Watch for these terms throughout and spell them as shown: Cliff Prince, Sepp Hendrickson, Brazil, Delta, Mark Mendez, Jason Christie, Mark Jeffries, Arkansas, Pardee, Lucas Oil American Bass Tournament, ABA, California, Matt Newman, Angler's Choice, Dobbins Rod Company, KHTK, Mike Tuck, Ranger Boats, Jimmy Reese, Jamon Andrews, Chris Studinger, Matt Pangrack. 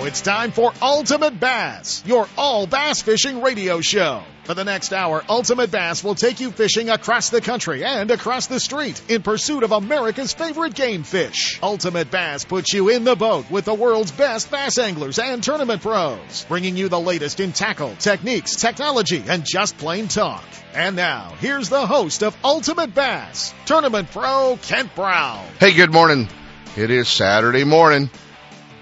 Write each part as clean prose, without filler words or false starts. Now it's time for Ultimate Bass, your all bass fishing radio show. For the next hour, Ultimate Bass will take you fishing across the country and across the street in pursuit of America's favorite game fish. Ultimate Bass puts you in the boat with the world's best bass anglers and tournament pros, bringing you the latest in tackle, techniques, technology, and just plain talk. And now, here's the host of Ultimate Bass, tournament pro Kent Brown. Hey, good morning. It is Saturday morning,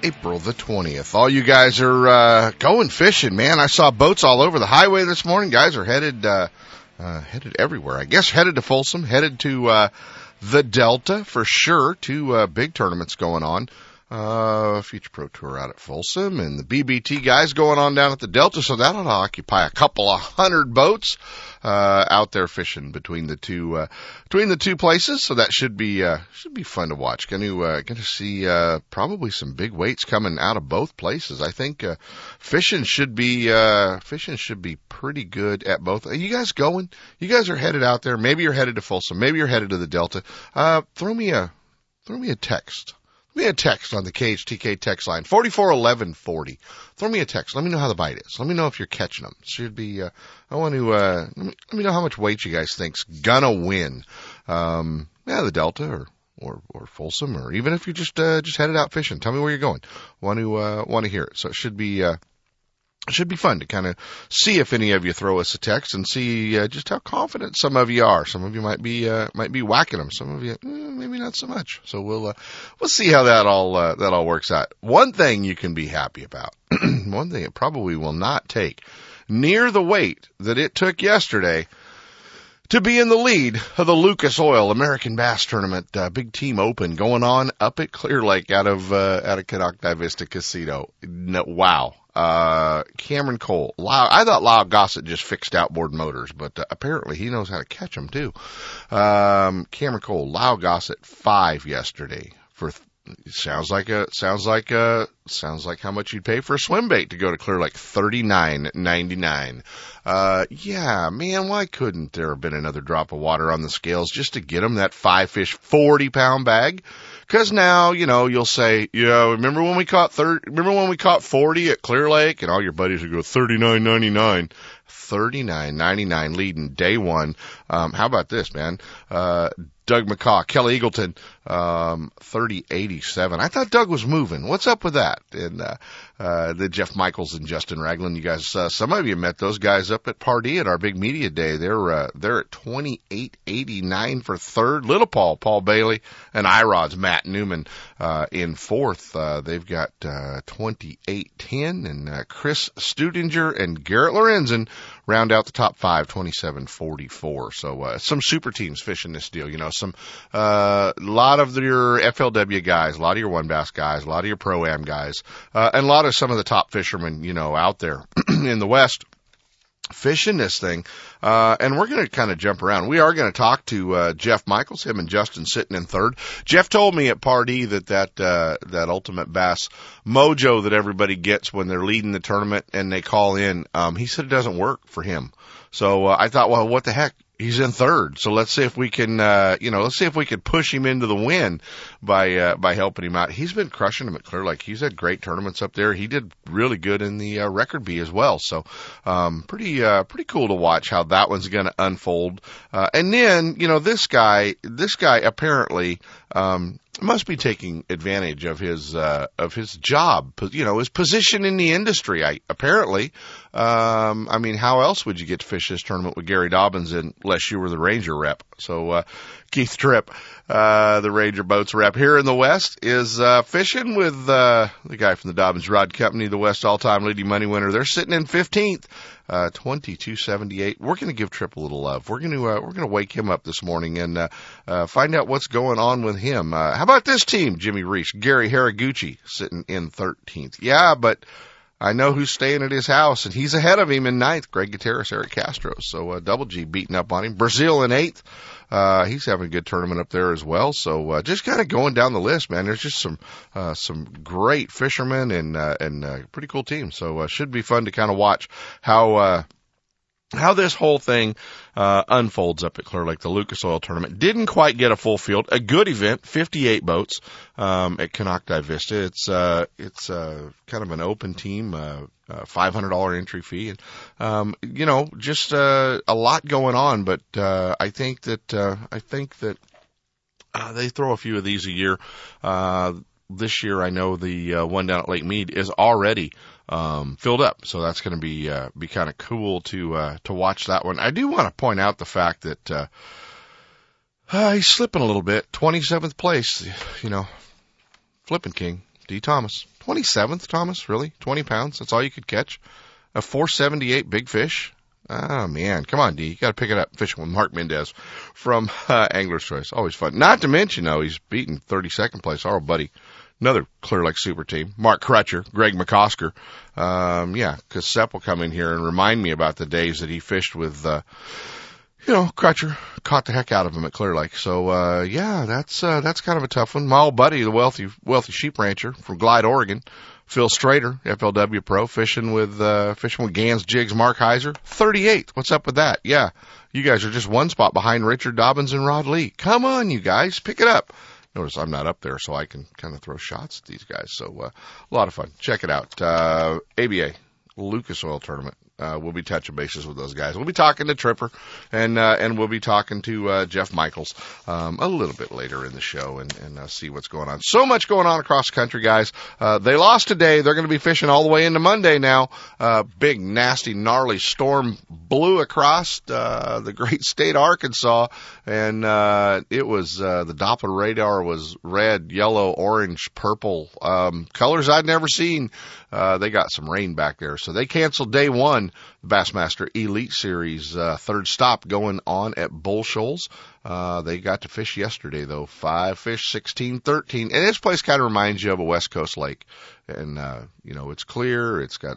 April the 20th. All you guys are going fishing, man. I saw boats all over the highway this morning. Guys are headed everywhere. I guess headed to Folsom, headed to the Delta for sure. Two big tournaments going on. Future Pro Tour out at Folsom and the BBT guys going on down at the Delta. So that'll occupy a couple of hundred boats out there fishing between the two places. So that should be fun to watch. Going to see probably some big weights coming out of both places. I think fishing should be pretty good at both. Are you guys going? You guys are headed out there. Maybe you're headed to Folsom. Maybe you're headed to the Delta. Throw me a text. Throw me a text on the KHTK text line, 441140. Throw me a text. Let me know how the bite is. Let me know if you're catching them. Should be, let me know how much weight you guys think's gonna win. The Delta or Folsom, or even if you're just headed out fishing. Tell me where you're going. Want to hear it. So it should be fun to kind of see if any of you throw us a text and see just how confident some of you are. Some of you might be whacking them. Some of you maybe not so much. So we'll see how that all works out. One thing you can be happy about. One thing it probably will not take near the weight that it took yesterday to be in the lead of the Lucas Oil American Bass Tournament, big team open going on up at Clear Lake out of Konocti Vista Casino. No, wow. Cameron Cole. Lyle, I thought Lyle Gossett just fixed outboard motors, but apparently he knows how to catch them too. Cameron Cole, Lyle Gossett, 5 yesterday for, sounds like how much you'd pay for a swim bait to go to Clear Lake, $39.99. Yeah, man, why couldn't there have been another drop of water on the scales just to get them that 5-fish 40-pound bag? Cause now, you'll say, remember when we caught 40 at Clear Lake, and all your buddies would go $39.99. $39.99 leading day one. How about this, man? Doug McCaw, Kelly Eagleton, 30.87. I thought Doug was moving. What's up with that? And, the Jeff Michaels and Justin Ragland, you guys, some of you met those guys up at Pardee at our big media day. They're at 28.89 for third. Little Paul Bailey, and Irod's Matt Newman, in fourth. They've got, 28.10, and, Chris Studinger and Garrett Lorenzen round out the top 5, 27.44. So, some super teams fishing this deal, a lot of your FLW guys, a lot of your one bass guys, a lot of your pro-am guys, and a lot of some of the top fishermen, out there in the West fishing this thing. And we're going to kind of jump around. We are going to talk to, Jeff Michaels, him and Justin sitting in third. Jeff told me at Pardee that Ultimate Bass mojo that everybody gets when they're leading the tournament and they call in, he said it doesn't work for him. So, I thought, well, what the heck? He's in third. So let's see if we can, push him into the win by helping him out. He's been crushing him at Clear Lake. He's had great tournaments up there. He did really good in the record bee as well. So, pretty cool to watch how that one's going to unfold. And then, this guy apparently, must be taking advantage of his job, his position in the industry. Apparently, how else would you get to fish this tournament with Gary Dobbins unless you were the Ranger rep? So, Keith Tripp, the Ranger Boats rep here in the West, is fishing with the guy from the Dobbins Rod Company, the West all-time leading money winner. They're sitting in 15th, 22.78. We're going to give Tripp a little love. We're going to wake him up this morning and find out what's going on with him. How about this team? Jimmy Reese, Gary Haraguchi sitting in 13th. Yeah, but I know who's staying at his house, and he's ahead of him in 9th, Greg Gutierrez, Eric Castro. So Double G beating up on him. Brazil in 8th. He's having a good tournament up there as well. So just kind of going down the list, man. There's just some great fishermen and pretty cool teams. So should be fun to kind of watch how how this whole thing unfolds up at Clear Lake, the Lucas Oil Tournament. Didn't quite get a full field. A good event, 58 boats at Konocti Vista. It's kind of an open team, $500 entry fee. And, just a lot going on, but I think that they throw a few of these a year. This year, I know the one down at Lake Mead is already filled up, so that's going to be kind of cool to watch that one. I do want to point out the fact that he's slipping a little bit. 27th place, flipping king, D. Thomas. 27th, Thomas, really? 20 pounds, that's all you could catch. A 478 big fish. Oh, man. Come on, D. You got to pick it up. Fishing with Mark Mendez from Angler's Choice. Always fun. Not to mention, though, he's beaten 32nd place. Our old buddy, another Clear Lake super team, Mark Crutcher, Greg McCosker. Because Sepp will come in here and remind me about the days that he fished with, Crutcher. Caught the heck out of him at Clear Lake. So, that's kind of a tough one. My old buddy, the wealthy sheep rancher from Glide, Oregon, Phil Strader, FLW Pro, fishing with Gans Jigs, Mark Heiser, 38th. What's up with that? Yeah, you guys are just one spot behind Richard Dobbins and Rod Lee. Come on, you guys, pick it up. Notice I'm not up there, so I can kind of throw shots at these guys. So a lot of fun. Check it out. ABA, Lucas Oil Tournament. We'll be touching bases with those guys. We'll be talking to Tripper, and we'll be talking to Jeff Michaels a little bit later in the show and see what's going on. So much going on across the country, guys. They lost today. They're going to be fishing all the way into Monday now. Big, nasty, gnarly storm blew across the great state of Arkansas, and it was the Doppler radar was red, yellow, orange, purple, colors I'd never seen. They got some rain back there, so they canceled day one. The Bassmaster Elite Series third stop going on at Bull Shoals. They got to fish yesterday, though. 5 fish, 16, 13. And this place kind of reminds you of a West Coast lake. And, it's clear. It's got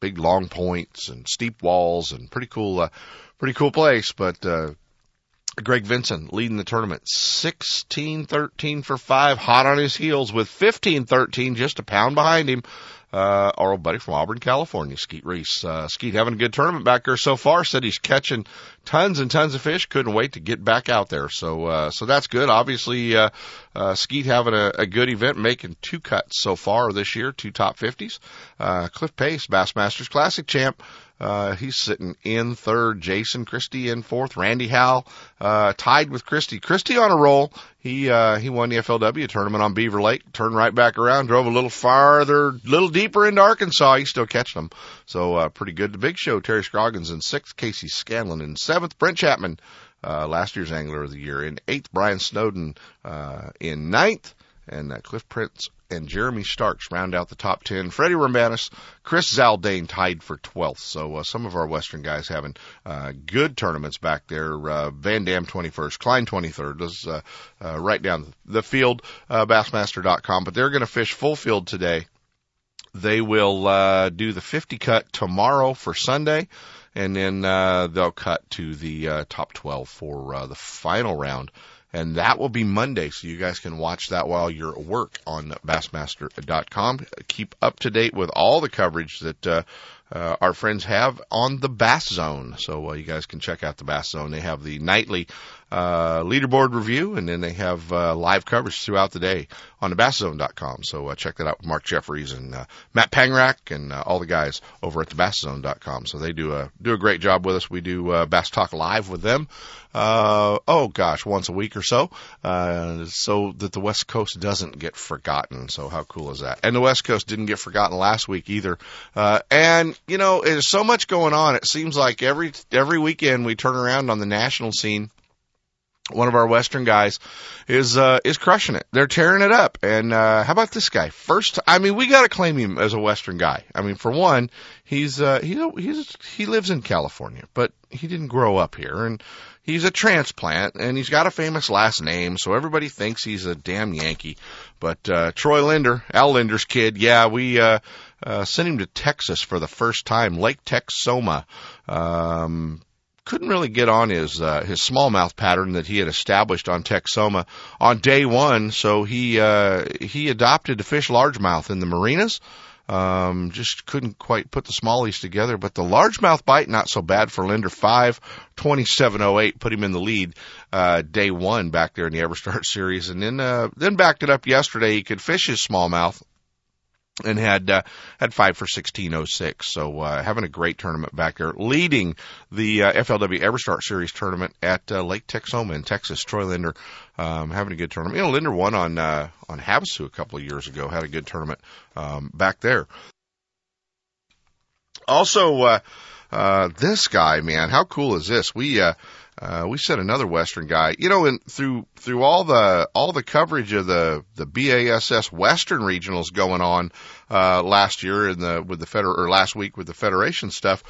big long points and steep walls and pretty cool place. But Greg Vinson leading the tournament, 16-13 for 5, hot on his heels with 15-13, just a pound behind him. Our old buddy from Auburn, California, Skeet Reese. Skeet having a good tournament back there so far. Said he's catching tons and tons of fish. Couldn't wait to get back out there. So that's good. Obviously, Skeet having a good event, making 2 cuts so far this year, 2 top 50s. Cliff Pace, Bassmasters Classic champ. He's sitting in third. Jason Christie in fourth. Randy Howell, tied with Christie. Christie on a roll. He won the FLW tournament on Beaver Lake, turned right back around, drove a little farther, little deeper into Arkansas. He's still catching them. So, pretty good. The big show, Terry Scroggins in sixth, Casey Scanlon in seventh, Brent Chapman, last year's Angler of the Year in eighth, Brian Snowden, in ninth, and Cliff Prince and Jeremy Starks round out the top 10. Freddie Romanis, Chris Zaldane tied for 12th. So some of our Western guys having good tournaments back there. Van Dam 21st, Klein 23rd. Those right down the field, Bassmaster.com. But they're going to fish full field today. They will do the 50 cut tomorrow for Sunday. And then they'll cut to the top 12 for the final round. And that will be Monday, so you guys can watch that while you're at work on Bassmaster.com. Keep up to date with all the coverage that our friends have on the Bass Zone. So you guys can check out the Bass Zone. They have the nightly leaderboard review, and then they have live coverage throughout the day on thebasszone.com. So check that out with Mark Jeffries and Matt Pangrack and all the guys over at thebasszone.com. So they do a great job with us. We do Bass Talk Live with them. Once a week or so, so that the West Coast doesn't get forgotten. So how cool is that? And the West Coast didn't get forgotten last week either. There's so much going on. It seems like every weekend we turn around on the national scene. One of our Western guys is crushing it. They're tearing it up. And, how about this guy? We gotta claim him as a Western guy. I mean, for one, he lives in California, but he didn't grow up here, and he's a transplant, and he's got a famous last name, so everybody thinks he's a damn Yankee. But, Troy Linder, Al Linder's kid, yeah, we, sent him to Texas for the first time, Lake Texoma. Couldn't really get on his smallmouth pattern that he had established on Texoma on day one. So he adopted to fish largemouth in the marinas. Just couldn't quite put the smallies together, but the largemouth bite, not so bad for Linder. 5.2708 put him in the lead, day one back there in the Everstart series. And then backed it up yesterday. He could fish his smallmouth and had 5 for 16.06. So, having a great tournament back there, leading the, FLW Everstart series tournament at, Lake Texoma in Texas. Troy Linder, having a good tournament. You know, Linder won on Havasu a couple of years ago, had a good tournament, back there. Also, this guy, man, how cool is this? We sent another Western guy, you know, and through all the coverage of the BASS Western regionals going on, last year last week with the Federation stuff,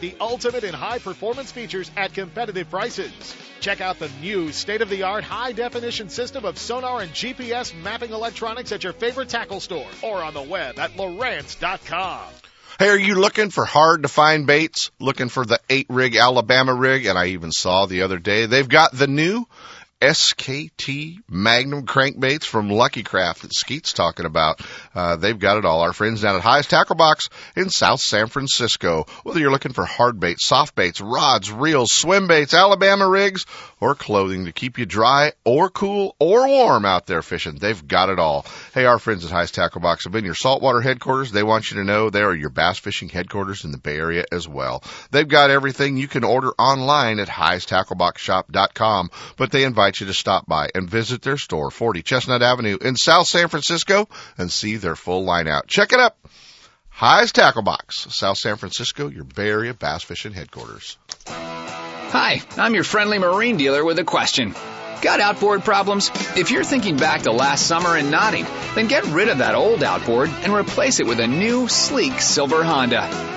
the ultimate in high-performance features at competitive prices. Check out the new state-of-the-art high-definition system of sonar and GPS mapping electronics at your favorite tackle store or on the web at Lawrence.com. Hey, are you looking for hard-to-find baits? Looking for the 8-rig Alabama rig? And I even saw the other day they've got the new SKT Magnum crankbaits from Lucky Craft that Skeet's talking about. They've got it all. Our friends down at High's Tackle Box in South San Francisco. Whether you're looking for hard baits, soft baits, rods, reels, swim baits, Alabama rigs, or clothing to keep you dry or cool or warm out there fishing, they've got it all. Hey, our friends at High's Tackle Box have been your saltwater headquarters. They want you to know they are your bass fishing headquarters in the Bay Area as well. They've got everything you can order online at High'sTackleBoxShop.com, but they invite you to stop by and visit their store, 40 Chestnut Avenue in South San Francisco, and see their full line out. Check it up. High's Tackle Box, South San Francisco, your Bay Area bass fishing headquarters. Hi, I'm your friendly marine dealer with a question. Got outboard problems? If you're thinking back to last summer and nodding, then get rid of that old outboard and replace it with a new, sleek silver Honda.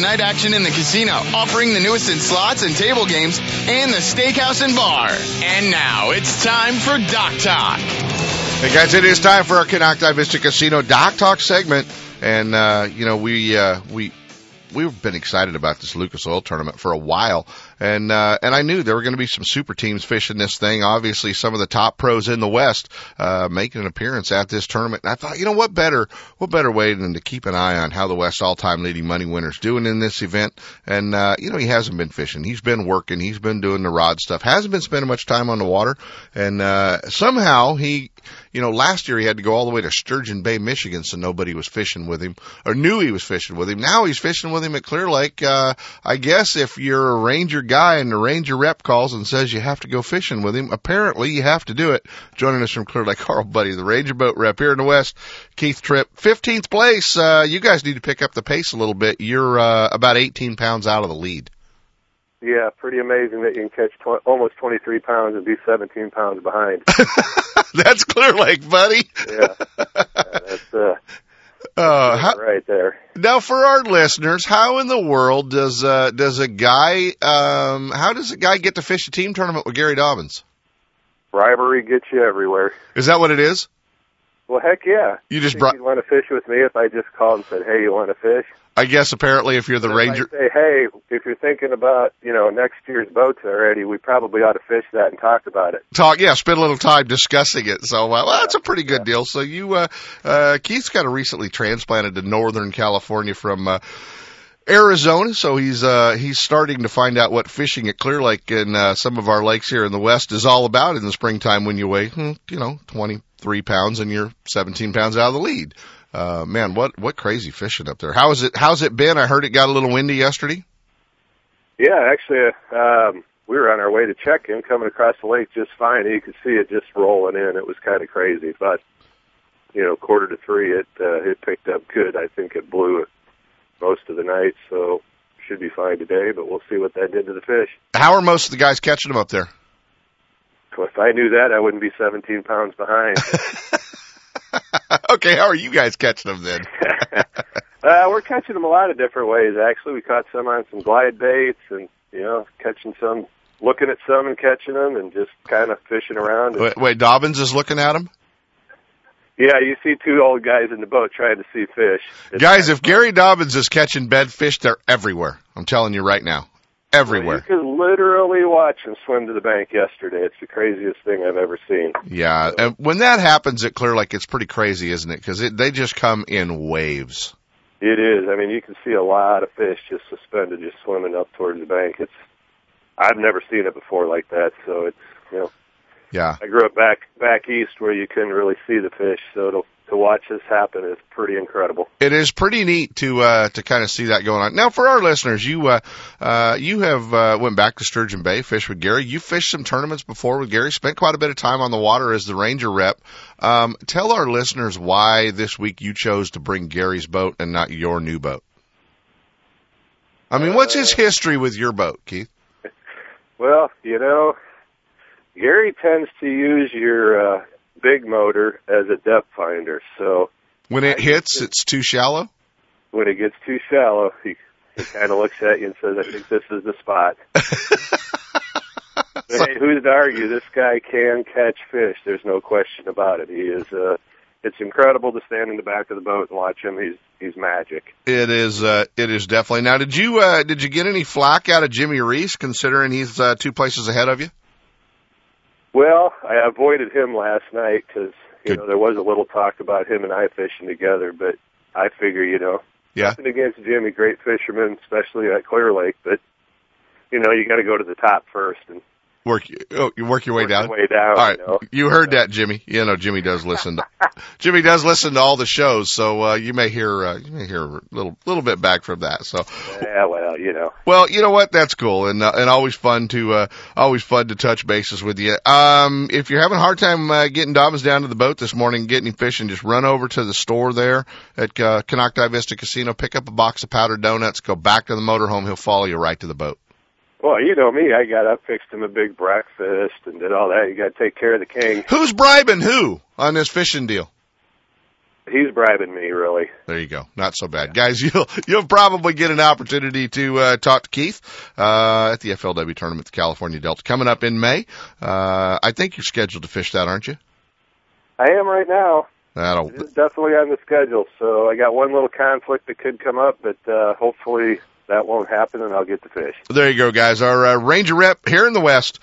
night action in the casino, offering the newest in slots and table games and the steakhouse and bar. And now it's time for Doc Talk. Hey guys, it is time for our Konocti Vista Casino Doc Talk segment, and we've been excited about this Lucas Oil tournament for a while, and I knew there were going to be some super teams fishing this thing. Obviously, some of the top pros in the West making an appearance at this tournament. And I thought, you know, what better way than to keep an eye on how the West all-time leading money winner's doing in this event? And he hasn't been fishing. He's been working. He's been doing the rod stuff. Hasn't been spending much time on the water. And somehow he you know, last year he had to go all the way to Sturgeon Bay, Michigan, so nobody was fishing with him or knew he was fishing with him. Now he's fishing with him at Clear Lake. I guess if you're a Ranger guy and the Ranger rep calls and says you have to go fishing with him, apparently you have to do it. Joining us from Clear Lake, our old buddy, the Ranger boat rep here in the West, Keith Tripp. 15th place. You guys need to pick up the pace a little bit. You're about 18 pounds out of the lead. Yeah, pretty amazing that you can catch almost 23 pounds and be 17 pounds behind. That's Clear Lake, buddy. Yeah. That's right there. Now, for our listeners, how in the world does a guy get to fish a team tournament with Gary Dobbins? Bribery gets you everywhere. Is that what it is? Well, heck yeah. You'd want to fish with me if I just called and said, hey, you want to fish? I guess apparently if you're the Ranger. I say, hey, if you're thinking about, you know, next year's boats already, we probably ought to fish that and talk about it. Spend a little time discussing it. So that's a pretty good deal. So you, Keith's kind of recently transplanted to Northern California from Arizona, so he's starting to find out what fishing at Clear Lake and some of our lakes here in the West is all about in the springtime when you weigh, 23 pounds and you're 17 pounds out of the lead. Man, what crazy fishing up there. How's it been? I heard it got a little windy yesterday. Yeah, actually, we were on our way to check-in coming across the lake just fine. You could see it just rolling in. It was kind of crazy, but, you know, 2:45, it picked up good. I think it blew most of the night, so should be fine today, but we'll see what that did to the fish. How are most of the guys catching them up there? Well, if I knew that, I wouldn't be 17 pounds behind. Okay, how are you guys catching them then? We're catching them a lot of different ways, actually. We caught some on some glide baits and, you know, catching some, looking at some and catching them and just kind of fishing around. Wait, Dobbins is looking at them? Yeah, you see two old guys in the boat trying to see fish. Guys, if Gary Dobbins is catching bed fish, they're everywhere. I'm telling you right now. Everywhere. Well, you could literally watch him swim to the bank yesterday. It's the craziest thing I've ever seen. Yeah, so. And when that happens at Clear Lake, it's pretty crazy, isn't it? Because they just come in waves. It is. I mean, you can see a lot of fish just suspended, just swimming up towards the bank. I've never seen it before like that, so it's, you know. Yeah. I grew up back east where you couldn't really see the fish, so to watch this happen is pretty incredible. It is pretty neat to kind of see that going on. Now, for our listeners, you have went back to Sturgeon Bay, fished with Gary. You fished some tournaments before with Gary, spent quite a bit of time on the water as the Ranger rep. Tell our listeners why this week you chose to bring Gary's boat and not your new boat. I mean, what's his history with your boat, Keith? Well, you know, Gary tends to use your big motor as a depth finder. So when it hits, it's too shallow? When it gets too shallow, he kind of looks at you and says, I think this is the spot. Hey, who's to argue? This guy can catch fish. There's no question about it. He is it's incredible to stand in the back of the boat and watch him. He's magic. It is definitely. Now, did you get any flack out of Jimmy Reese, considering he's two places ahead of you? Well, I avoided him last night because, you know, there was a little talk about him and I fishing together, but I figure, you know, nothing against Jimmy, great fisherman, especially at Clear Lake, but, you know, you got to go to the top first and work your way down. All right. You know? You heard that, Jimmy. You know, Jimmy does listen. Jimmy does listen to all the shows, so you may hear a little bit back from that. So yeah, well, you know. Well, you know what? That's cool, and always fun to touch bases with you. If you're having a hard time getting Dobbins down to the boat this morning, getting him fishing, just run over to the store there at Konocti Vista Casino, pick up a box of powdered donuts, go back to the motorhome. He'll follow you right to the boat. Well, you know me. I got up, fixed him a big breakfast, and did all that. You got to take care of the king. Who's bribing who on this fishing deal? He's bribing me, really. There you go. Not so bad, guys. You'll probably get an opportunity to talk to Keith at the FLW tournament, the California Delta, coming up in May. I think you're scheduled to fish that, aren't you? I am right now. It's definitely on the schedule. So I got one little conflict that could come up, but hopefully that won't happen, and I'll get the fish. There you go, guys. Our Ranger rep here in the West,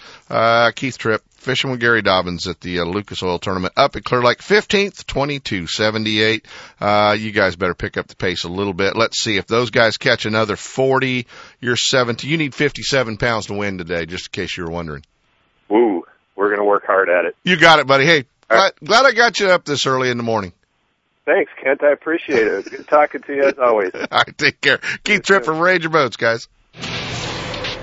Keith Tripp, fishing with Gary Dobbins at the Lucas Oil Tournament up at Clear Lake, 15th, 2278. You guys better pick up the pace a little bit. Let's see if those guys catch another 40. You're 70. You need 57 pounds to win today, just in case you were wondering. Woo. We're going to work hard at it. You got it, buddy. Hey, Glad I got you up this early in the morning. Thanks, Kent. I appreciate it. Good talking to you as always. All right, take care. Keith Tripp from Ranger Boats, guys.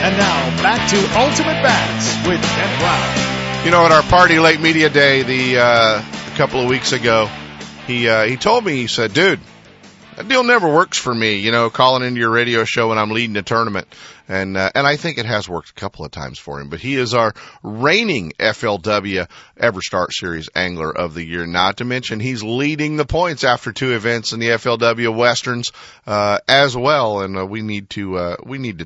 And now, back to Ultimate Bass with Kent Brown. You know, at our Pardee Lake Media Day a couple of weeks ago, he told me, he said, dude, that deal never works for me, you know, calling into your radio show when I'm leading a tournament. And I think it has worked a couple of times for him, but he is our reigning FLW EverStart Series Angler of the Year. Not to mention he's leading the points after two events in the FLW Westerns, as well. And we need to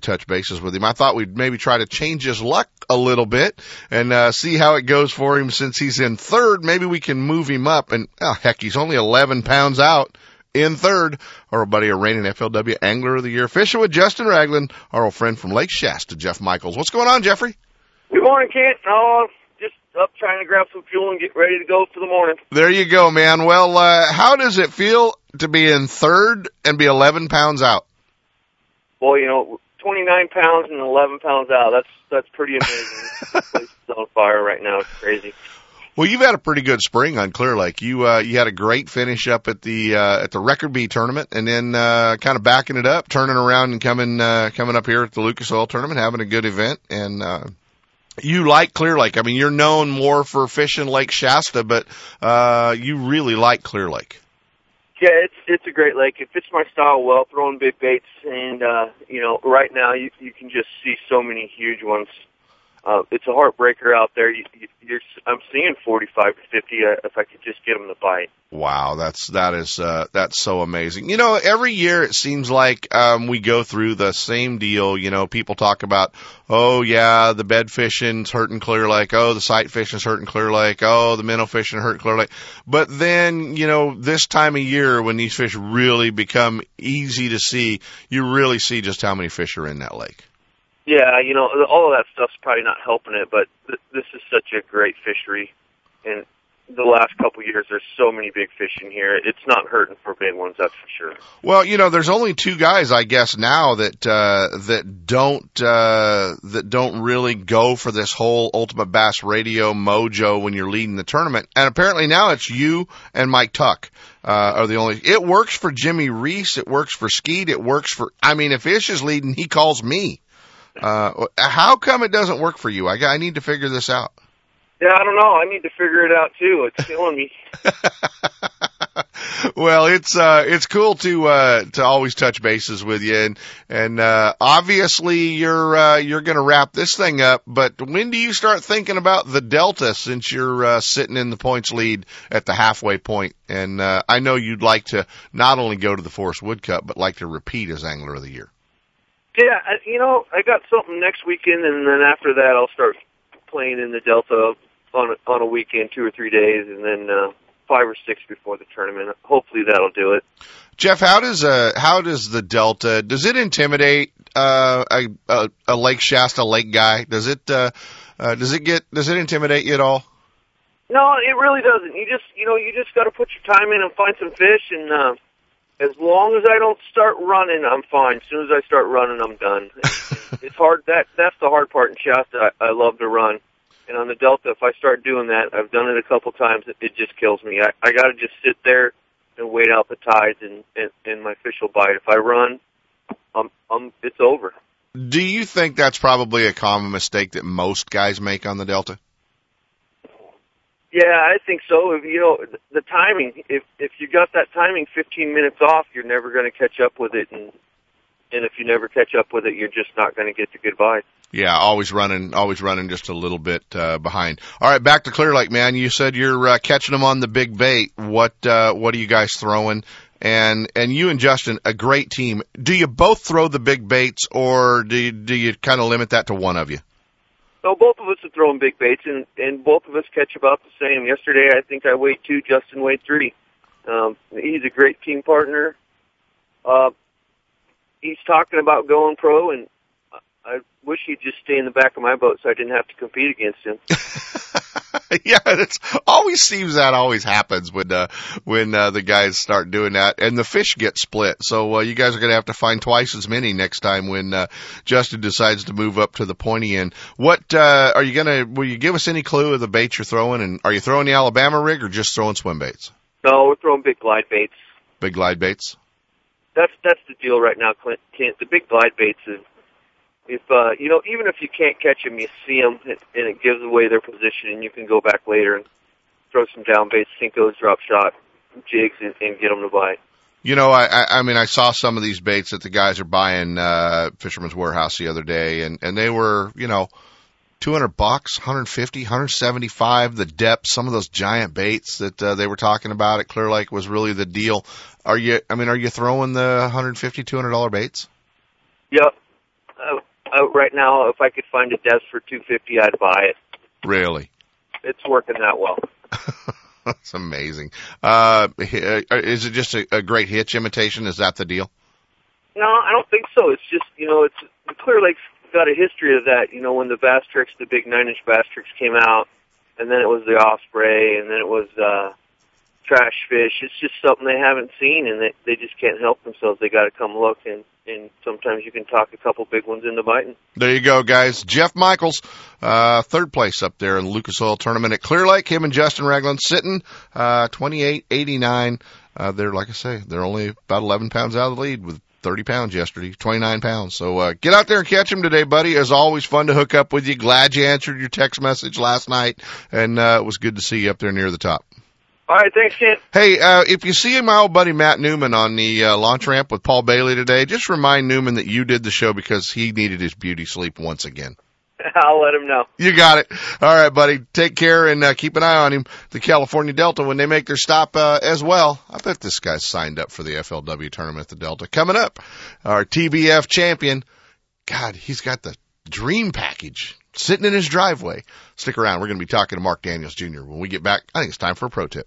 touch bases with him. I thought we'd maybe try to change his luck a little bit and, see how it goes for him since he's in third. Maybe we can move him up and, oh heck, he's only 11 pounds out. In third, our buddy, a reigning FLW Angler of the Year, fishing with Justin Ragland, our old friend from Lake Shasta, Jeff Michaels. What's going on, Jeffrey? Good morning, Kent. Oh, just up trying to grab some fuel and get ready to go for the morning. There you go, man. Well, how does it feel to be in third and be 11 pounds out? Well, you know, 29 pounds and 11 pounds out. That's pretty amazing. This place is on fire right now. It's crazy. Well, you've had a pretty good spring on Clear Lake. You had a great finish up at the Record B tournament, and then kind of backing it up, turning around and coming up here at the Lucas Oil tournament, having a good event. And you like Clear Lake. I mean, you're known more for fishing Lake Shasta, but you really like Clear Lake. Yeah, it's a great lake. It fits my style well, throwing big baits, and you know, right now you can just see so many huge ones. It's a heartbreaker out there. I'm seeing 45 to 50 if I could just get them to bite. Wow, that's so amazing. You know, every year it seems like we go through the same deal. You know, people talk about, oh yeah, the bed fishing's hurting Clear Lake. Oh, the sight fishing's hurting Clear Lake. Oh, the minnow fishing hurting Clear Lake. But then, you know, this time of year when these fish really become easy to see, you really see just how many fish are in that lake. Yeah, you know, all of that stuff's probably not helping it, but this is such a great fishery. And the last couple of years, there's so many big fish in here. It's not hurting for big ones, that's for sure. Well, you know, there's only two guys, I guess, now that don't really go for this whole Ultimate Bass Radio mojo when you're leading the tournament. And apparently now it's you and Mike Tuck. Are the only. It works for Jimmy Reese. It works for Skeet. It works for. I mean, if Ish is leading, he calls me. How come it doesn't work for you? I need to figure this out. Yeah, I don't know. I need to figure it out too. It's killing me. Well, it's cool to always touch bases with you, and obviously you're going to wrap this thing up. But when do you start thinking about the Delta since you're sitting in the points lead at the halfway point? And I know you'd like to not only go to the Forest Wood Cup, but like to repeat as Angler of the Year. Yeah, you know, I got something next weekend, and then after that, I'll start playing in the Delta on a weekend, 2 or 3 days, and then 5 or 6 before the tournament. Hopefully, that'll do it. Jeff, how does the Delta, does it intimidate a Lake Shasta Lake guy? Does it intimidate you at all? No, it really doesn't. You just got to put your time in and find some fish and. As long as I don't start running, I'm fine. As soon as I start running, I'm done. It's hard. That's the hard part in Shasta. I love to run. And on the Delta, if I start doing that, I've done it a couple times, it just kills me. I got to just sit there and wait out the tides and my fish will bite. If I run, it's over. Do you think that's probably a common mistake that most guys make on the Delta? Yeah, I think so. You know, the timing, if you got that timing 15 minutes off, you're never going to catch up with it. And if you never catch up with it, you're just not going to get the good bites. Yeah, always running just a little bit behind. All right, back to Clear Lake, man. You said you're catching them on the big bait. What are you guys throwing? And you and Justin, a great team. Do you both throw the big baits or do you kind of limit that to one of you? No, both of us are throwing big baits, and both of us catch about the same. Yesterday, I think I weighed 2, Justin weighed 3. He's a great team partner. He's talking about going pro, and I wish he'd just stay in the back of my boat so I didn't have to compete against him. Yeah, it always seems that always happens when the guys start doing that, and the fish get split. So you guys are going to have to find twice as many next time when Justin decides to move up to the pointy end. What are you will you give us any clue of the baits you're throwing? And are you throwing the Alabama rig or just throwing swim baits? No, we're throwing big glide baits. Big glide baits. That's the deal right now, Kent. The big glide baits is. Even if you can't catch them, you see them, and it gives away their position, and you can go back later and throw some down baits, sinkos, drop shot, jigs, and get them to bite. You know, I saw some of these baits that the guys are buying Fisherman's Warehouse the other day, and they were, $200, $150, $175, the depth, some of those giant baits that they were talking about at Clear Lake was really the deal. Are you throwing the $150, $200 baits? Yep. Right now, if I could find a desk for $250, I'd buy it. Really? It's working that well. That's amazing. Is it just a great hitch imitation? Is that the deal? No, I don't think so. It's just, it's Clear Lake's got a history of that. When the bass tricks, the big 9-inch bass tricks came out, and then it was the Osprey, and then it was trash fish. It's just something they haven't seen, and they just can't help themselves. They got to come look, and sometimes you can talk a couple big ones into biting. There you go, guys. Jeff Michaels, third place up there in the Lucas Oil Tournament at Clear Lake. Him and Justin Ragland sitting 28-89. They're, like I say, they're only about 11 pounds out of the lead with 30 pounds yesterday, 29 pounds. So get out there and catch him today, buddy. As always, fun to hook up with you. Glad you answered your text message last night, and it was good to see you up there near the top. All right, thanks, Kent. Hey, if you see my old buddy Matt Newman on the launch ramp with Paul Bailey today, just remind Newman that you did the show because he needed his beauty sleep once again. I'll let him know. You got it. All right, buddy. Take care and keep an eye on him. The California Delta, when they make their stop as well. I bet this guy's signed up for the FLW tournament at the Delta. Coming up, our TBF champion. God, he's got the dream package sitting in his driveway. Stick around. We're going to be talking to Mark Daniels Jr. When we get back, I think it's time for a pro tip.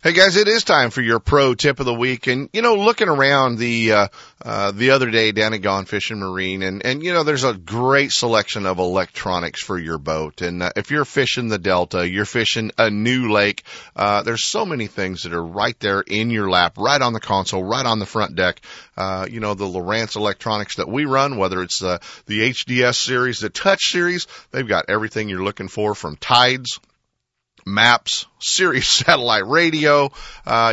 Hey guys, it is time for your pro tip of the week. And, looking around the other day down at Gone Fish and Marine and there's a great selection of electronics for your boat. And if you're fishing the Delta, you're fishing a new lake, there's so many things that are right there in your lap, right on the console, right on the front deck. The Lowrance electronics that we run, whether it's the HDS series, the Touch series, they've got everything you're looking for, from tides, maps, Sirius satellite radio.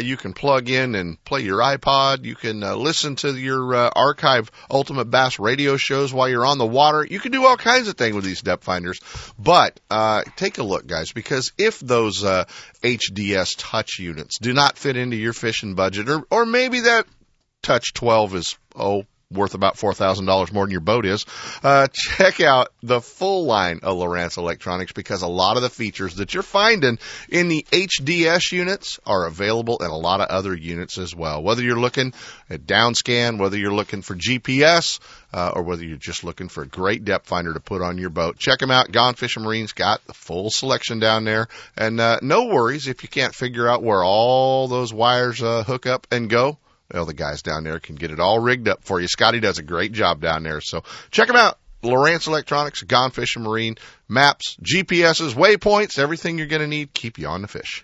You can plug in and play your iPod. You can listen to your archive Ultimate Bass radio shows while you're on the water. You can do all kinds of things with these depth finders. But take a look, guys, because if those HDS Touch units do not fit into your fishing budget, or maybe that Touch 12 is worth about $4,000 more than your boat is, check out the full line of Lowrance electronics, because a lot of the features that you're finding in the HDS units are available in a lot of other units as well. Whether you're looking at downscan, whether you're looking for GPS, or whether you're just looking for a great depth finder to put on your boat, check them out. Gone Fish and Marine's got the full selection down there. And no worries if you can't figure out where all those wires hook up and go. Well, the guys down there can get it all rigged up for you. Scotty does a great job down there. So check them out. Lowrance Electronics, Gone Fish and Marine, maps, GPSs, waypoints, everything you're going to need. Keep you on the fish.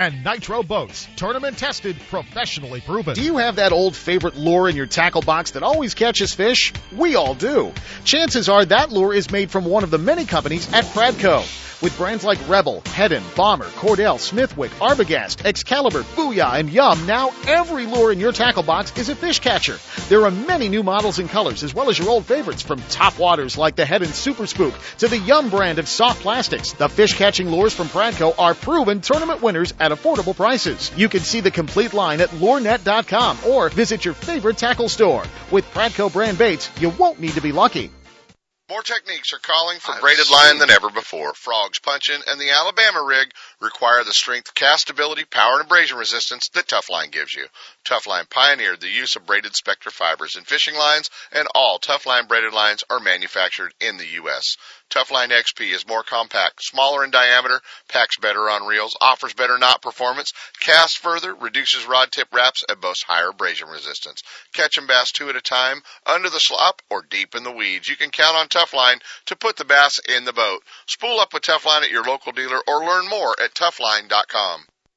and Nitro boats. Tournament tested, professionally proven. Do you have that old favorite lure in your tackle box that always catches fish? We all do. Chances are that lure is made from one of the many companies at Pradco. With brands like Rebel, Hedden, Bomber, Cordell, Smithwick, Arbogast, Excalibur, Booyah, and Yum, now every lure in your tackle box is a fish catcher. There are many new models and colors, as well as your old favorites, from top waters like the Hedden Super Spook to the Yum brand of soft plastics. The fish-catching lures from Pradco are proven tournament winners at affordable prices. You can see the complete line at lurenet.com or visit your favorite tackle store. With Pradco brand baits, you won't need to be lucky. More techniques are calling for braided line than ever before. Frogs Punchin' and the Alabama Rig require the strength, castability, power, and abrasion resistance that Toughline gives you. Toughline pioneered the use of braided Spectra fibers in fishing lines, and all Toughline braided lines are manufactured in the U.S. Toughline XP is more compact, smaller in diameter, packs better on reels, offers better knot performance, casts further, reduces rod tip wraps, and boasts higher abrasion resistance. Catching bass two at a time, under the slop, or deep in the weeds. You can count on Toughline to put the bass in the boat. Spool up with Toughline at your local dealer or learn more at toughline.com.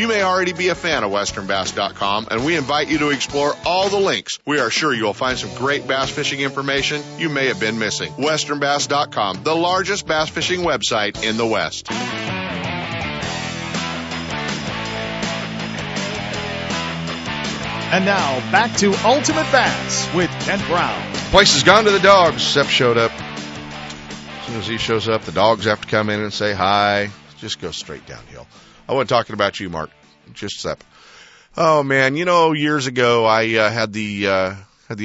You may already be a fan of westernbass.com, and we invite you to explore all the links. We are sure you'll find some great bass fishing information you may have been missing. Westernbass.com, the largest bass fishing website in the West. And now, back to Ultimate Bass with Kent Brown. The place has gone to the dogs. Sep showed up. As soon as he shows up, the dogs have to come in and say hi. Just go straight downhill. I wasn't talking about you, Mark. Just Sep. Oh man, you know, years ago I had the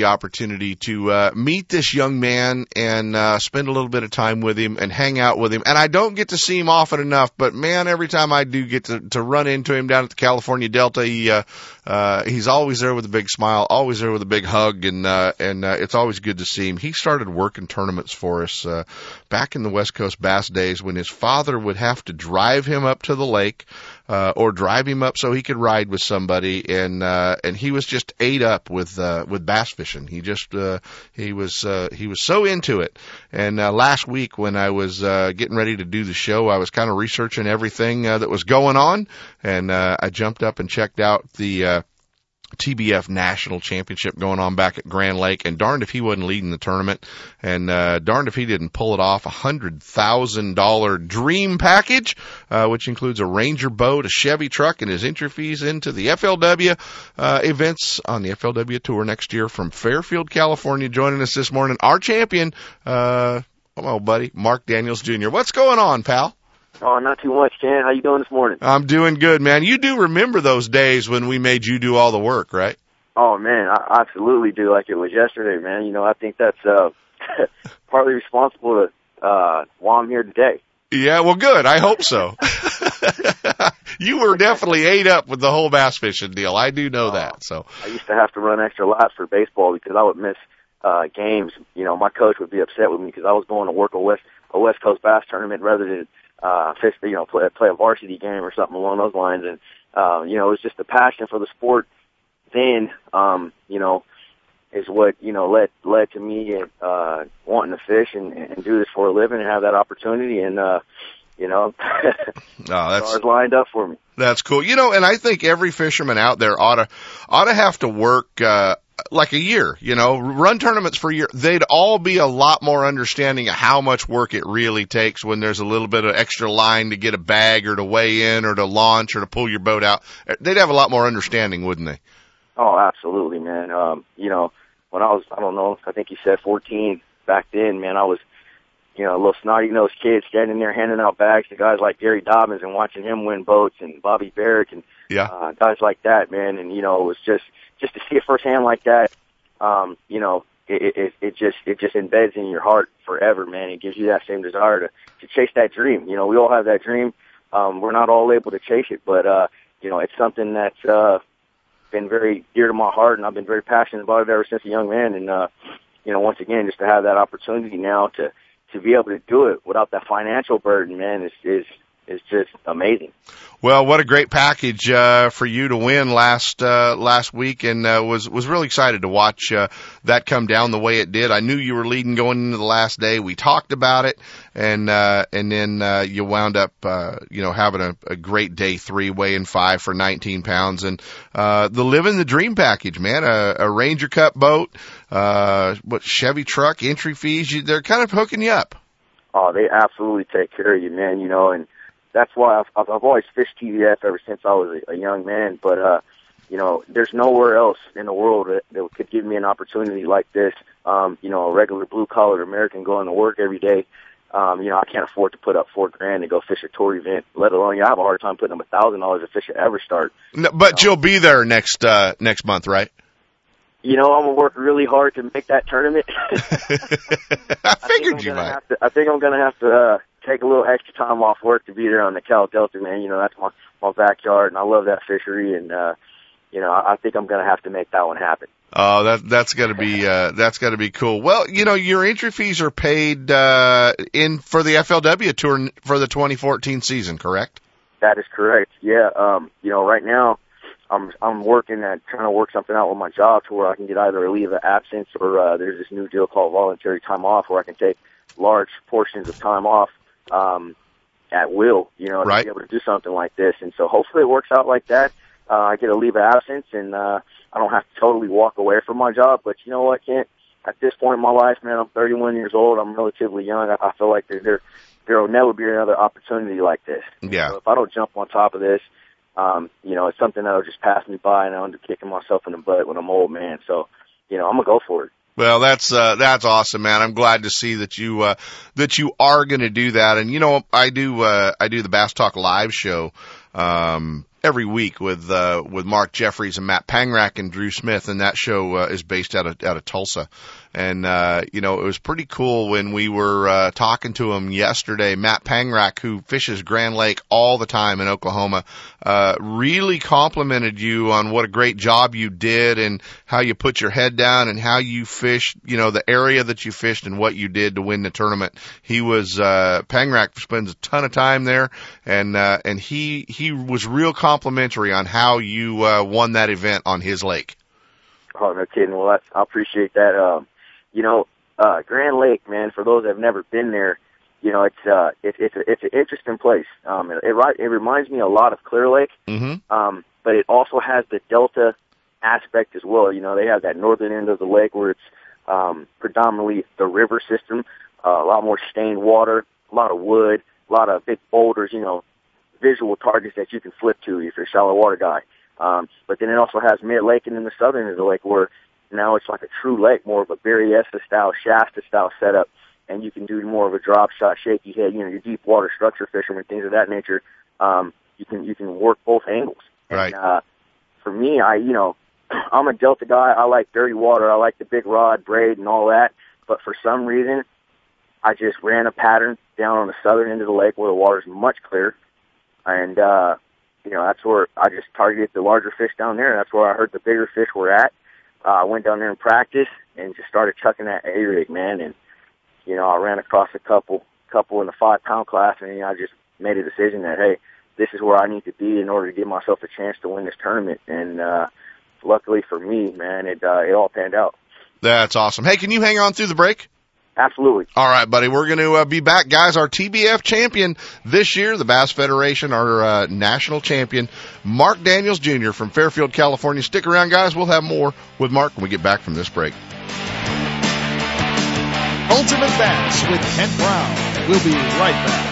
opportunity to meet this young man and spend a little bit of time with him and hang out with him. And I don't get to see him often enough, but man, every time I do get to run into him down at the California Delta, he's always there with a big smile, always there with a big hug, and it's always good to see him. He started working tournaments for us back in the West Coast Bass days when his father would have to drive him up to the lake. Or drive him up so he could ride with somebody, and he was just ate up with bass fishing. He just he was so into it. And last week when I was getting ready to do the show, I was kind of researching everything that was going on, and I jumped up and checked out the TBF National Championship going on back at Grand Lake, and darned if he wasn't leading the tournament, and darned if he didn't pull it off. $100,000 dream package, which includes a Ranger boat, a Chevy truck, and his entry fees into the FLW events on the FLW tour next year from Fairfield, California. Joining us this morning, our champion, old buddy Mark Daniels Jr. What's going on, pal? Oh, not too much, Jan. How you doing this morning? I'm doing good, man. You do remember those days when we made you do all the work, right? Oh, man, I absolutely do, like it was yesterday, man. You know, I think that's partly responsible to why I'm here today. Yeah, well, good. I hope so. You were definitely ate up with the whole bass fishing deal. I do know that. So I used to have to run extra laps for baseball because I would miss games. You know, my coach would be upset with me because I was going to work a West Coast bass tournament rather than fish, you know, play a varsity game or something along those lines. And, you know, it was just the passion for the sport then, you know, is what, you know, led to me, wanting to fish and do this for a living and have that opportunity. And, you know, stars lined up for me. That's cool. You know, and I think every fisherman out there ought to have to work, like a year, you know, run tournaments for a year, they'd all be a lot more understanding of how much work it really takes when there's a little bit of extra line to get a bag or to weigh in or to launch or to pull your boat out. They'd have a lot more understanding, wouldn't they? Oh, absolutely, man. You know, when I was, I don't know, I think you said 14 back then, man, I was, you know, a little snotty-nosed kid standing there handing out bags to guys like Gary Dobbins and watching him win boats and Bobby Barrick and guys like that, man. And, you know, it was just to see it firsthand like that, you know, it just embeds in your heart forever, man. It gives you that same desire to chase that dream. You know, we all have that dream. We're not all able to chase it, but, you know, it's something that's been very dear to my heart, and I've been very passionate about it ever since a young man. And, you know, once again, just to have that opportunity now to be able to do it without that financial burden, man, is just amazing. Well, what a great package for you to win last week, and was really excited to watch that come down the way it did. I knew you were leading going into the last day. We talked about it, and then you wound up you know, having a great day 3, weighing 5 for 19 pounds, and the living the dream package, man. A Ranger Cup boat, what Chevy truck, entry fees. They're kind of hooking you up. Oh, they absolutely take care of you, man. You know, and that's why I've always fished TVF ever since I was a young man. But, you know, there's nowhere else in the world that could give me an opportunity like this. You know, a regular blue-collar American going to work every day. You know, I can't afford to put up $4,000 to go fish a tour event, let alone I have a hard time putting up $1,000 to fish an Everstart. No, but you'll be there next month, right? You know, I'm going to work really hard to make that tournament. I figured you might. I think I'm going to have to take a little extra time off work to be there on the Cal Delta, man. You know, that's my backyard, and I love that fishery. And, you know, I think I'm going to have to make that one happen. Oh, that's got to be that's got to be cool. Well, you know, your entry fees are paid in for the FLW tour for the 2014 season, correct? That is correct, yeah. You know, right now, I'm working at trying to work something out with my job to where I can get either a leave of absence or there's this new deal called voluntary time off where I can take large portions of time off at will, you know, right, to be able to do something like this. And so hopefully it works out like that. I get a leave of absence, and I don't have to totally walk away from my job. But you know what, Kent? At this point in my life, man, I'm 31 years old. I'm relatively young. I feel like there will never be another opportunity like this. Yeah. So if I don't jump on top of this, you know, it's something that'll just pass me by, and I'll end up kicking myself in the butt when I'm old, man. So, you know, I'm gonna go for it. Well, that's awesome, man. I'm glad to see that you are gonna do that. And you know, I do the Bass Talk Live show, every week with Mark Jeffries and Matt Pangrack and Drew Smith, and that show is based out of Tulsa. And you know, it was pretty cool when we were talking to him yesterday. Matt Pangrack, who fishes Grand Lake all the time in Oklahoma, really complimented you on what a great job you did and how you put your head down and how you fished, you know, the area that you fished and what you did to win the tournament. He was Pangrack spends a ton of time there, and he was real complimentary on how you won that event on his lake. Oh, no kidding. Well, I appreciate that. You know, Grand Lake, man, for those that have never been there, you know, it's an interesting place. It reminds me a lot of Clear Lake, mm-hmm. But it also has the Delta aspect as well. You know, they have that northern end of the lake where it's predominantly the river system, a lot more stained water, a lot of wood, a lot of big boulders, you know, visual targets that you can flip to if you're a shallow water guy. But then it also has mid-lake and then the southern end of the lake where now it's like a true lake, more of a Berryessa-style, Shasta-style setup, and you can do more of a drop-shot, shaky head, you know, your deep-water structure fisherman, things of that nature. You can work both angles. Right. And, for me, you know, I'm a Delta guy. I like dirty water. I like the big rod, braid, and all that. But for some reason, I just ran a pattern down on the southern end of the lake where the water's much clearer, and, you know, that's where I just targeted the larger fish down there. That's where I heard the bigger fish were at. I went down there and practiced and just started chucking that A-rig, man. And, you know, I ran across a couple in the 5-pound class, and you know, I just made a decision that, hey, this is where I need to be in order to give myself a chance to win this tournament. And luckily for me, man, it all panned out. That's awesome. Hey, can you hang on through the break? Absolutely. All right, buddy. We're going to be back, guys. Our TBF champion this year, the Bass Federation, our national champion, Mark Daniels Jr. from Fairfield, California. Stick around, guys. We'll have more with Mark when we get back from this break. Ultimate Bass with Kent Brown. We'll be right back.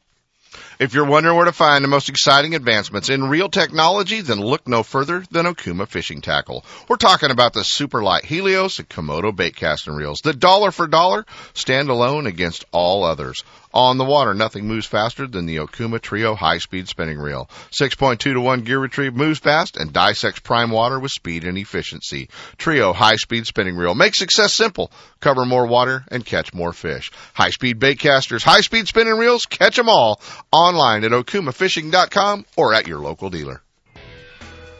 If you're wondering where to find the most exciting advancements in reel technology, then look no further than Okuma Fishing Tackle. We're talking about the Superlight Helios and Komodo Baitcasting Reels, the dollar for dollar, stand alone against all others. On the water, nothing moves faster than the Okuma Trio high-speed spinning reel. 6.2 to 1 gear retrieve moves fast and dissects prime water with speed and efficiency. Trio high-speed spinning reel. Make success simple. Cover more water and catch more fish. High-speed baitcasters, high-speed spinning reels, catch them all. Online at okumafishing.com or at your local dealer.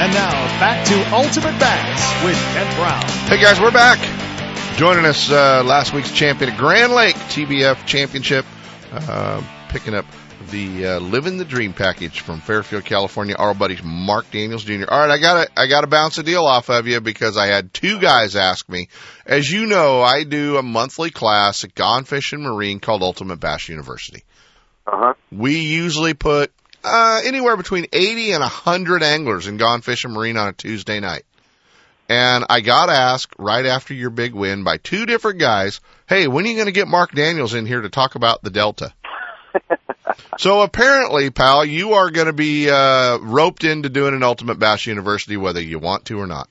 And now, back to Ultimate Bass with Kent Brown. Hey guys, we're back. Joining us last week's champion at Grand Lake TBF Championship, picking up the Living the Dream package from Fairfield, California, our buddy Mark Daniels Jr. All right, I gotta bounce a deal off of you because I had two guys ask me. As you know, I do a monthly class at Gone Fishing Marine called Ultimate Bass University. Uh-huh. We usually put anywhere between 80 and 100 anglers in Gone Fishing Marine on a Tuesday night. And I got asked right after your big win by two different guys, hey, when are you going to get Mark Daniels in here to talk about the Delta? So apparently, pal, you are going to be roped into doing an Ultimate Bass University whether you want to or not.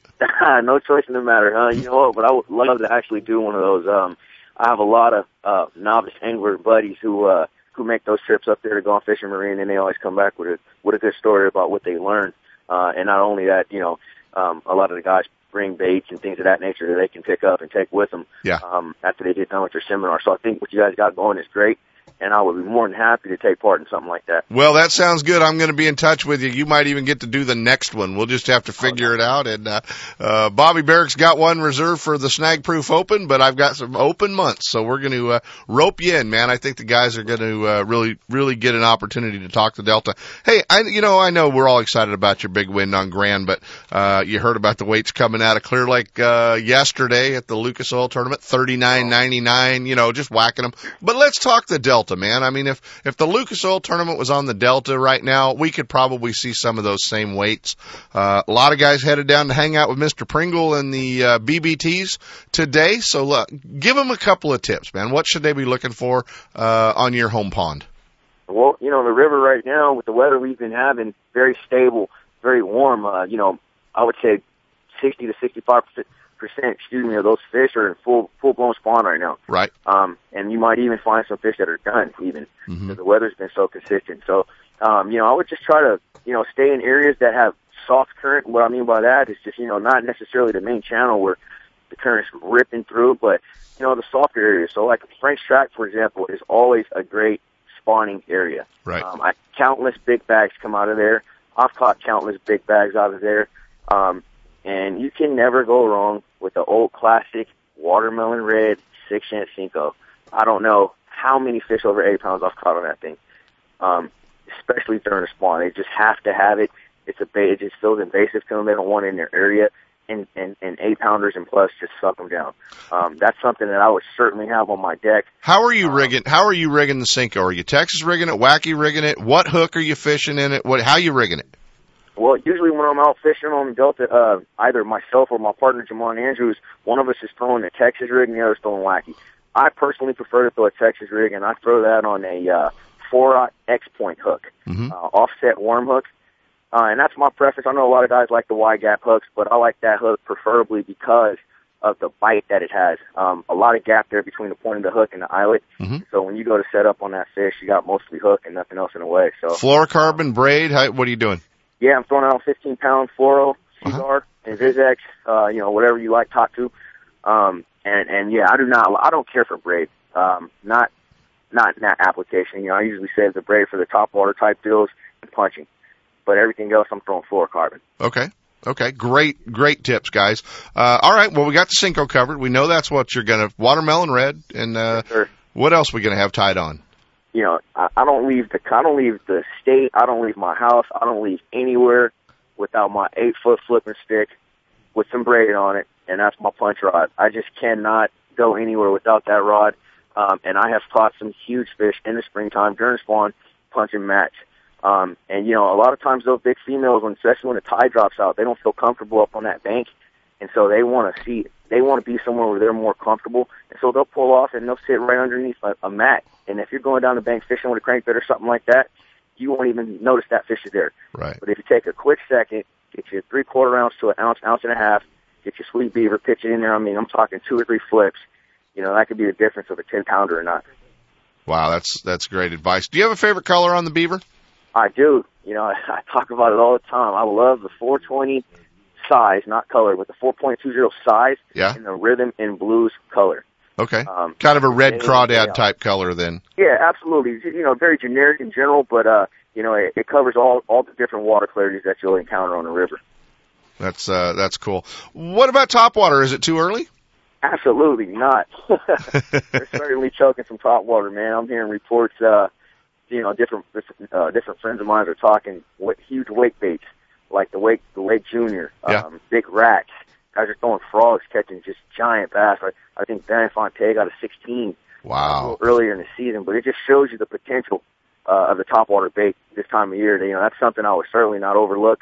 No choice in the matter, huh? You know what, but I would love to actually do one of those. I have a lot of novice angler buddies who make those trips up there to Gone Fishing Marine, and they always come back with a good story about what they learned. And not only that, you know, a lot of the guys bring baits and things of that nature that they can pick up and take with them after they get done with their seminar. So I think what you guys got going is great, and I would be more than happy to take part in something like that. Well, that sounds good. I'm going to be in touch with you. You might even get to do the next one. We'll just have to figure it out. And Bobby Barrick's got one reserved for the Snag Proof Open, but I've got some open months, so we're going to rope you in, man. I think the guys are going to really get an opportunity to talk to Delta. Hey, I know we're all excited about your big win on Grand, but you heard about the weights coming out of Clear Lake yesterday at the Lucas Oil Tournament, $39.99, you know, just whacking them. But let's talk the Delta, man. I mean, if the Lucas Oil Tournament was on the Delta right now, we could probably see some of those same weights. A lot of guys headed down to hang out with Mr. Pringle and the BBTs today. So look, give them a couple of tips, man. What should they be looking for on your home pond? Well, you know, the river right now with the weather we've been having, very stable, very warm. You know, I would say 60 to 65%. Of those fish are in full blown spawn right now. Right. And you might even find some fish that are done even because the weather's been so consistent. So, you know, I would just try to, you know, stay in areas that have soft current. What I mean by that is just, you know, not necessarily the main channel where the current's ripping through, but, you know, the softer areas. So, like, Frank's Track, for example, is always a great spawning area. Right. Countless big bags come out of there. I've caught countless big bags out of there. And you can never go wrong with the old classic watermelon red 6-inch Cinco. I don't know how many fish over 80 pounds I've caught on that thing, especially during the spawn. They just have to have it. It's a bait. It just feels invasive to them. They don't want it in their area. And 8-pounders and plus just suck them down. That's something that I would certainly have on my deck. How are you rigging the Cinco? Are you Texas rigging it? Wacky rigging it? What hook are you fishing in it? How are you rigging it? Well, usually when I'm out fishing on the Delta, either myself or my partner Jamon Andrews, one of us is throwing a Texas rig and the other's throwing wacky. I personally prefer to throw a Texas rig, and I throw that on a 4-aught X-point hook, offset worm hook. And that's my preference. I know a lot of guys like the wide gap hooks, but I like that hook preferably because of the bite that it has. A lot of gap there between the point of the hook and the eyelet. Mm-hmm. So when you go to set up on that fish, you got mostly hook and nothing else in the way. So fluorocarbon, braid, what are you doing? Yeah, I'm throwing out a 15-pound fluoro, Cesar, and Vizex, you know, whatever you like, Tatu. Yeah, I don't care for braid. Not in that application. You know, I usually save the braid for the top water type deals and punching. But everything else, I'm throwing fluorocarbon. Okay. Great tips, guys. All right. Well, we got the Cinco covered. We know that's what you're going to, watermelon red. And, sure. What else are we going to have tied on? You know, I don't leave the state. I don't leave my house. I don't leave anywhere without my 8-foot flipping stick with some braid on it. And that's my punch rod. I just cannot go anywhere without that rod. And I have caught some huge fish in the springtime during spawn, punch and match. And, you know, a lot of times those big females, especially when the tide drops out, they don't feel comfortable up on that bank. And so they want to be somewhere where they're more comfortable. And so they'll pull off and they'll sit right underneath a mat. And if you're going down the bank fishing with a crankbait or something like that, you won't even notice that fish is there. Right. But if you take a quick second, get your 3/4 ounce to an ounce, ounce and a half, get your sweet beaver, pitch it in there. I mean, I'm talking 2 or 3 flips. You know, that could be the difference of a 10-pounder or not. Wow, that's great advice. Do you have a favorite color on the beaver? I do. You know, I talk about it all the time. I love the 420 size, not color, but the 4.20 size and the rhythm and blues color. Okay. Kind of a red crawdad type color then. Yeah, absolutely. You know, very generic in general, but, you know, it covers all the different water clarities that you'll encounter on the river. That's cool. What about topwater? Is it too early? Absolutely not. They're certainly choking some topwater, man. I'm hearing reports, you know, different friends of mine are talking huge wake baits, like the Wake Junior, big racks. Guys are throwing frogs, catching just giant bass. I think Van Fonte got a 16. Wow. A little earlier in the season, but it just shows you the potential, of the topwater bait this time of year. You know, that's something I would certainly not overlook.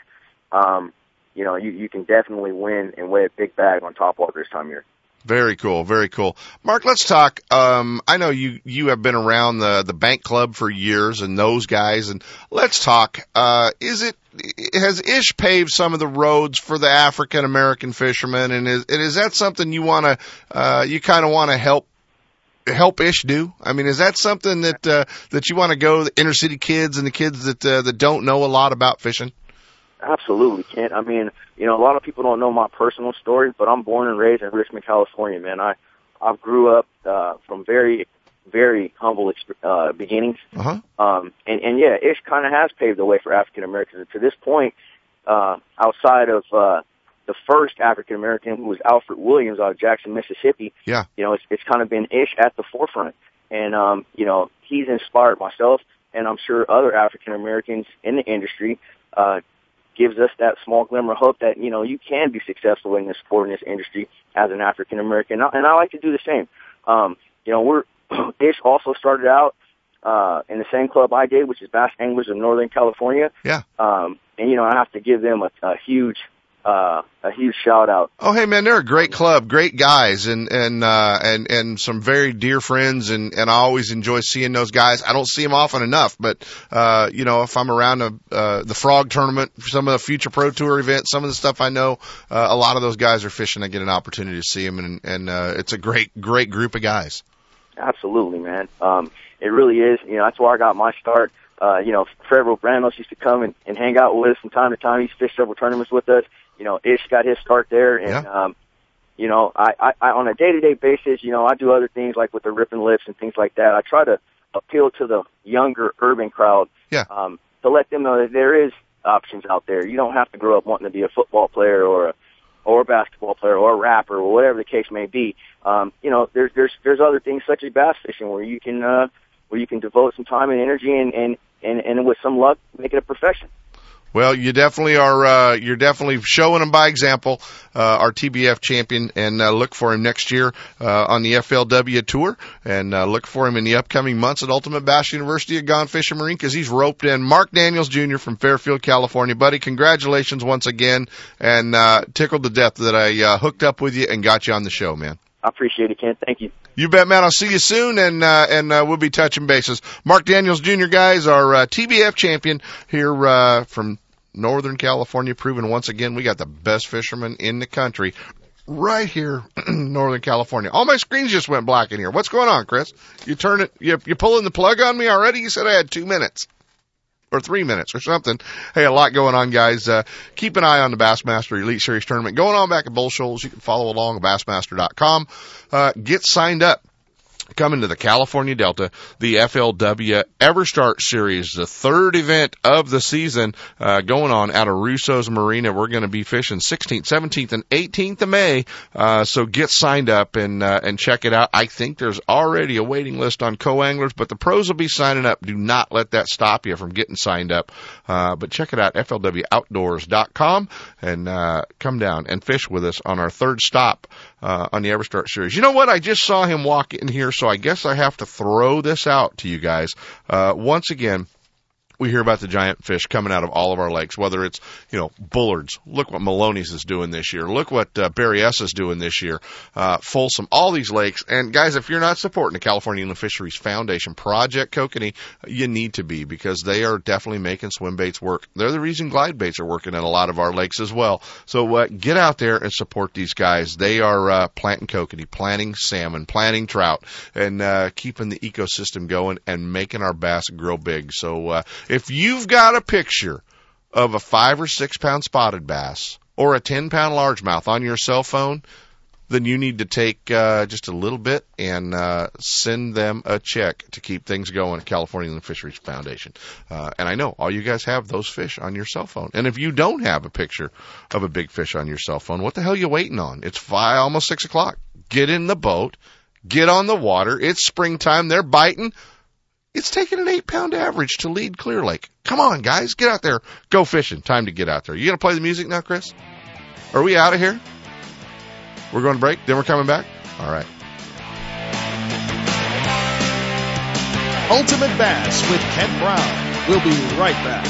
You know, you can definitely win and weigh a big bag on topwater this time of year. Very cool. Mark, let's talk. I know you have been around the bank club for years and those guys, and let's talk. Has Ish paved some of the roads for the African American fishermen, and is that something you want to, you kind of want to help Ish do? I mean, is that something that you want to go the inner city kids and the kids that don't know a lot about fishing? Absolutely, Kent. I mean, you know, a lot of people don't know my personal story, but I'm born and raised in Richmond, California, man. I grew up, from very, very humble, beginnings. Yeah, Ish kind of has paved the way for African Americans. And to this point, outside of, the first African American, who was Alfred Williams out of Jackson, Mississippi, you know, it's kind of been Ish at the forefront. And, you know, he's inspired myself, and I'm sure other African Americans in the industry, gives us that small glimmer of hope that, you know, you can be successful in this sport, in this industry as an African American. And I like to do the same. You know, Ish also started out, in the same club I did, which is Bass Anglers of Northern California. Yeah. And you know, I have to give them a huge shout out. Oh, hey man, they're a great club, great guys, and some very dear friends, and I always enjoy seeing those guys. I don't see them often enough, but, you know, if I'm around, the Frog Tournament, some of the future Pro Tour events, some of the stuff I know, a lot of those guys are fishing. I get an opportunity to see them, and it's a great group of guys. Absolutely, man. It really is. You know, that's where I got my start. You know, Trevor Brandos used to come and hang out with us from time to time. He's fished several tournaments with us. You know, Ish got his start there, and You know, I on a day-to-day basis, you know, I do other things like with the ripping lips and things like that. I try to appeal to the younger urban crowd, to let them know that there is options out there. You don't have to grow up wanting to be a football player or a basketball player or a rapper or whatever the case may be. You know, there's other things such as bass fishing where you can devote some time and energy and with some luck make it a profession. Well, you definitely are. You're definitely showing them by example, our TBF champion, and look for him next year on the FLW tour, and look for him in the upcoming months at Ultimate Bass University at Gone Fishing Marine, because he's roped in Mark Daniels Jr. from Fairfield, California. Buddy, congratulations once again, and tickled to death that I hooked up with you and got you on the show, man. I appreciate it, Ken. Thank you. You bet, man. I'll see you soon, and we'll be touching bases. Mark Daniels Jr., guys, our TBF champion here from Northern California, proven once again we got the best fishermen in the country right here in Northern California. All my screens just went black in here. What's going on, Chris? You're pulling the plug on me already? You said I had 2 minutes or 3 minutes or something. Hey, a lot going on, guys. Keep an eye on the Bassmaster Elite Series tournament going on back at Bull Shoals. You can follow along at bassmaster.com. Get signed up. Coming to the California Delta, the FLW Everstart Series, the third event of the season, going on out of Russo's Marina. We're going to be fishing 16th, 17th, and 18th of May. So get signed up and check it out. I think there's already a waiting list on co-anglers, but the pros will be signing up. Do not let that stop you from getting signed up. But check it out, flwoutdoors.com, and come down and fish with us on our third stop on the Everstart Series. You know what? I just saw him walk in here, so I guess I have to throw this out to you guys. Once again, we hear about the giant fish coming out of all of our lakes, whether it's, you know, Bullards. Look what Maloney's is doing this year. Look what Berryessa is doing this year. Folsom, all these lakes. And, guys, if you're not supporting the California Inland Fisheries Foundation, Project Kokanee, you need to be, because they are definitely making swim baits work. They're the reason glide baits are working at a lot of our lakes as well. So get out there and support these guys. They are planting kokanee, planting salmon, planting trout, and keeping the ecosystem going and making our bass grow big. So if you've got a picture of a 5 or 6 pound spotted bass or a 10 pound largemouth on your cell phone, then you need to take just a little bit and send them a check to keep things going at California Inland Fisheries Foundation. And I know all you guys have those fish on your cell phone. And if you don't have a picture of a big fish on your cell phone, what the hell are you waiting on? It's almost 6 o'clock. Get in the boat. Get on the water. It's springtime. They're biting. It's taking an 8-pound average to lead Clear Lake. Come on, guys. Get out there. Go fishing. Time to get out there. You going to play the music now, Chris? Are we out of here? We're going to break, then we're coming back? All right. Ultimate Bass with Kent Brown. We'll be right back.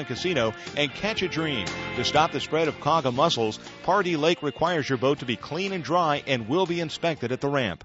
and Casino and catch a dream. To stop the spread of quagga mussels, Pardee Lake requires your boat to be clean and dry and will be inspected at the ramp.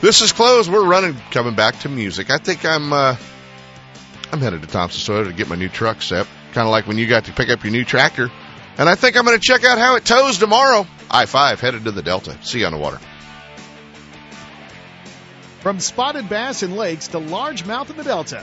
This is closed. We're running, coming back to music. I think I'm headed to Thompson Soda to get my new truck set. kind of like when you got to pick up your new tractor. And I think I'm going to check out how it tows tomorrow. I-5 headed to the Delta. See you on the water. From spotted bass in lakes to largemouth in the Delta,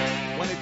When it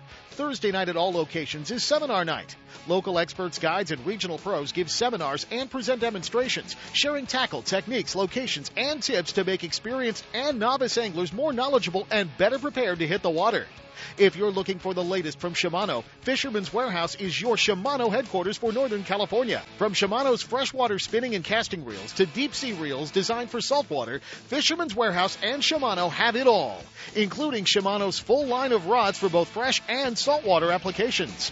Thursday night at all locations is seminar night. Local experts, guides, and regional pros give seminars and present demonstrations, sharing tackle, techniques, locations, and tips to make experienced and novice anglers more knowledgeable and better prepared to hit the water. If you're looking for the latest from Shimano, Fisherman's Warehouse is your Shimano headquarters for Northern California. From Shimano's freshwater spinning and casting reels to deep-sea reels designed for saltwater, Fisherman's Warehouse and Shimano have it all, including Shimano's full line of rods for both fresh and saltwater applications.